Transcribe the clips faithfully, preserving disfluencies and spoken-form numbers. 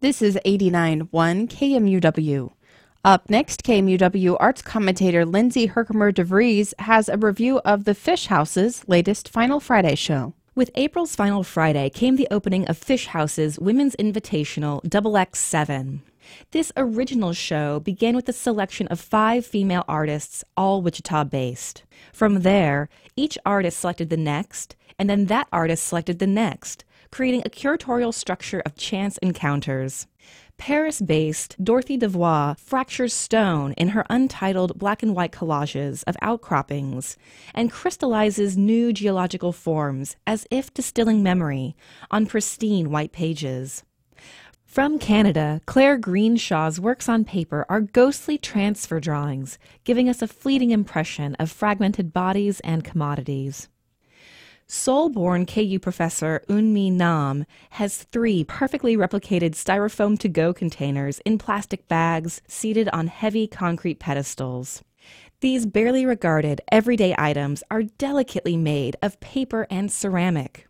This is eighty-nine point one K M U W. Up next, K M U W arts commentator Lindsay Herkimer-DeVries has a review of the Fish House's latest Final Friday show. With April's Final Friday came the opening of Fish House's Women's Invitational Double X seven. This original show began with a selection of five female artists, all Wichita-based. From there, each artist selected the next, and then that artist selected the next, creating a curatorial structure of chance encounters. Paris-based Dorothy Devois fractures stone in her untitled black and white collages of outcroppings and crystallizes new geological forms as if distilling memory on pristine white pages. From Canada, Claire Greenshaw's works on paper are ghostly transfer drawings, giving us a fleeting impression of fragmented bodies and commodities. Seoul-born K U professor Unmi Nam has three perfectly replicated styrofoam to-go containers in plastic bags seated on heavy concrete pedestals. These barely regarded everyday items are delicately made of paper and ceramic.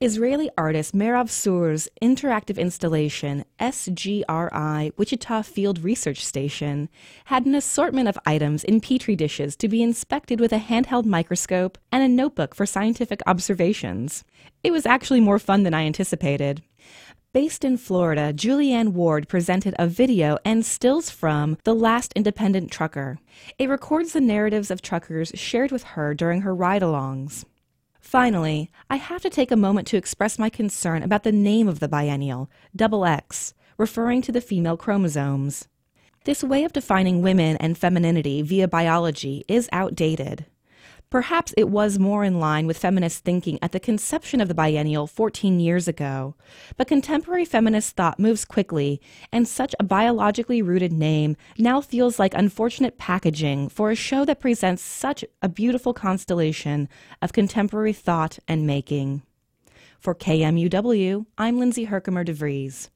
Israeli artist Merav Sur's interactive installation, S G R I Wichita Field Research Station, had an assortment of items in petri dishes to be inspected with a handheld microscope and a notebook for scientific observations. It was actually more fun than I anticipated. Based in Florida, Julianne Ward presented a video and stills from The Last Independent Trucker. It records the narratives of truckers shared with her during her ride-alongs. Finally, I have to take a moment to express my concern about the name of the biennial, Double X, referring to the female chromosomes. This way of defining women and femininity via biology is outdated. Perhaps it was more in line with feminist thinking at the conception of the biennial fourteen years ago, but contemporary feminist thought moves quickly, and such a biologically rooted name now feels like unfortunate packaging for a show that presents such a beautiful constellation of contemporary thought and making. For K M U W, I'm Lindsay Herkimer-DeVries.